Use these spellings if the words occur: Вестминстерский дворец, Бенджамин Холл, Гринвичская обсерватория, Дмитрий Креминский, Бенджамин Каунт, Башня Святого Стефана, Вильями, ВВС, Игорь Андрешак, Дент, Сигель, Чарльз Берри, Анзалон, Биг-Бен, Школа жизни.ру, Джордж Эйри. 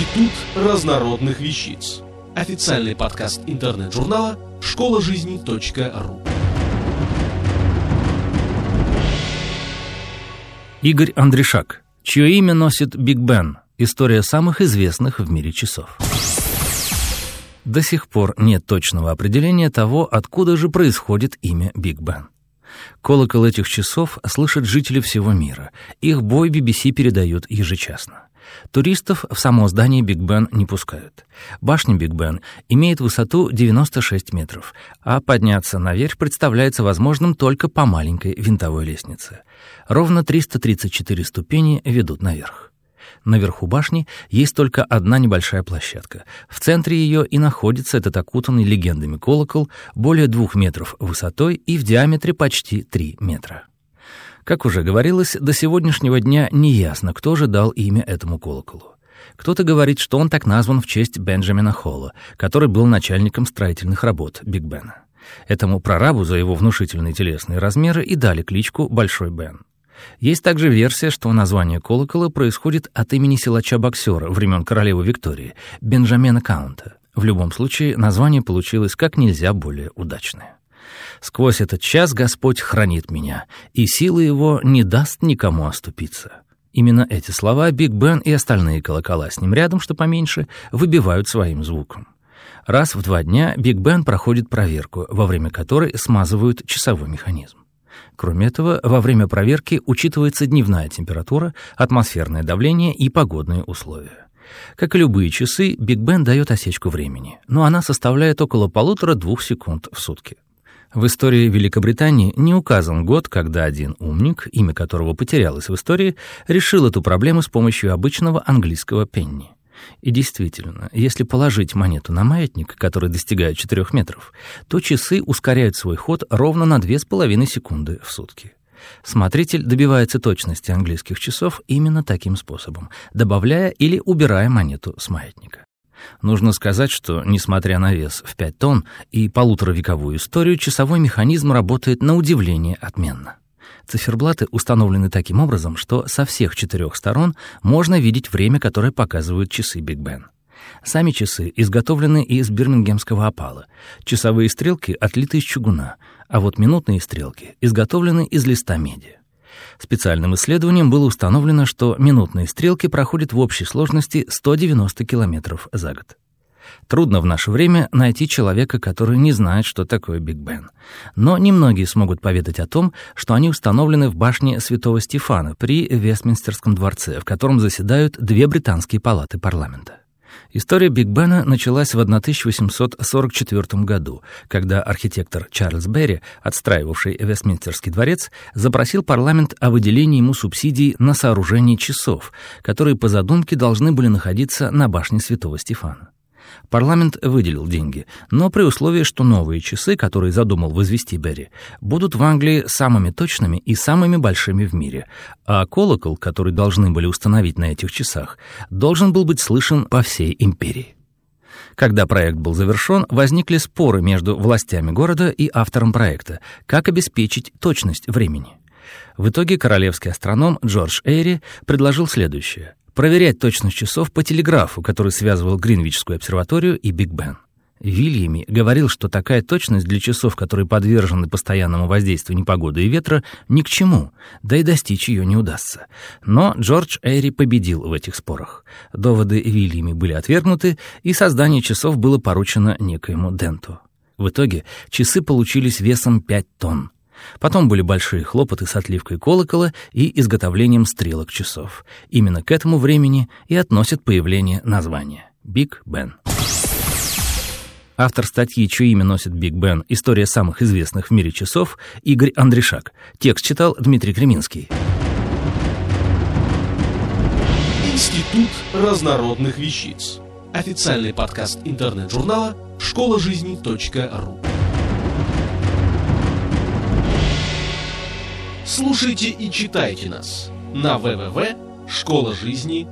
Институт разнородных вещиц. Официальный подкаст интернет-журнала «Школа жизни.ру». Игорь Андрешак. Чье имя носит Биг-Бен? История самых известных в мире часов. До сих пор нет точного определения того, откуда же происходит имя Биг-Бен. Колокол этих часов слышат жители всего мира. Их бой BBC передают ежечасно. Туристов в само здание Биг-Бен не пускают. Башня Биг-Бен имеет высоту 96 метров, а подняться наверх представляется возможным только по маленькой винтовой лестнице. Ровно 334 ступени ведут наверх. Наверху башни есть только одна небольшая площадка. В центре ее и находится этот окутанный легендами колокол, более 2 метров высотой и в диаметре почти 3 метра. Как уже говорилось, до сегодняшнего дня неясно, кто же дал имя этому колоколу. Кто-то говорит, что он так назван в честь Бенджамина Холла, который был начальником строительных работ Биг-Бена. Этому прорабу за его внушительные телесные размеры и дали кличку «Большой Бен». Есть также версия, что название колокола происходит от имени силача-боксера времен королевы Виктории, Бенджамина Каунта. В любом случае, название получилось как нельзя более удачное. «Сквозь этот час Господь хранит меня, и сила его не даст никому оступиться». Именно эти слова Биг-Бен и остальные колокола с ним рядом, что поменьше, выбивают своим звуком. Раз в 2 дня Биг-Бен проходит проверку, во время которой смазывают часовой механизм. Кроме этого, во время проверки учитывается дневная температура, атмосферное давление и погодные условия. Как и любые часы, Биг-Бен дает осечку времени, но она составляет около 1,5–2 секунд в сутки. В истории Великобритании не указан год, когда один умник, имя которого потерялось в истории, решил эту проблему с помощью обычного английского пенни. И действительно, если положить монету на маятник, который достигает 4 метров, то часы ускоряют свой ход ровно на 2,5 секунды в сутки. Смотритель добивается точности английских часов именно таким способом, добавляя или убирая монету с маятника. Нужно сказать, что, несмотря на вес в 5 тонн и полуторавековую историю, часовой механизм работает на удивление отменно. Циферблаты установлены таким образом, что со всех 4 сторон можно видеть время, которое показывают часы Биг-Бен. Сами часы изготовлены из бирмингемского опала, часовые стрелки отлиты из чугуна, а вот минутные стрелки изготовлены из листа меди. Специальным исследованием было установлено, что минутные стрелки проходят в общей сложности 190 километров за год. Трудно в наше время найти человека, который не знает, что такое Биг-Бен. Но немногие смогут поведать о том, что они установлены в башне Святого Стефана при Вестминстерском дворце, в котором заседают 2 британские палаты парламента. История Биг-Бена началась в 1844 году, когда архитектор Чарльз Берри, отстраивавший Вестминстерский дворец, запросил парламент о выделении ему субсидий на сооружение часов, которые по задумке должны были находиться на башне Святого Стефана. Парламент выделил деньги, но при условии, что новые часы, которые задумал возвести Берри, будут в Англии самыми точными и самыми большими в мире, а колокол, который должны были установить на этих часах, должен был быть слышен по всей империи. Когда проект был завершен, возникли споры между властями города и автором проекта, как обеспечить точность времени. В итоге королевский астроном Джордж Эйри предложил следующее: проверять точность часов по телеграфу, который связывал Гринвичскую обсерваторию и Биг-Бен. Вильями говорил, что такая точность для часов, которые подвержены постоянному воздействию непогоды и ветра, ни к чему, да и достичь ее не удастся. Но Джордж Эйри победил в этих спорах. Доводы Вильями были отвергнуты, и создание часов было поручено некоему Денту. В итоге часы получились весом 5 тонн. Потом были большие хлопоты с отливкой колокола и изготовлением стрелок часов. Именно к этому времени и относят появление названия Биг-Бен. Автор статьи «Чье имя носит Биг-Бен? История самых известных в мире часов» Игорь Андрешак. Текст читал Дмитрий Креминский. Институт разнородных вещиц. Официальный подкаст интернет-журнала «Школа жизни.ру». Слушайте и читайте нас на www.школажизни.ру.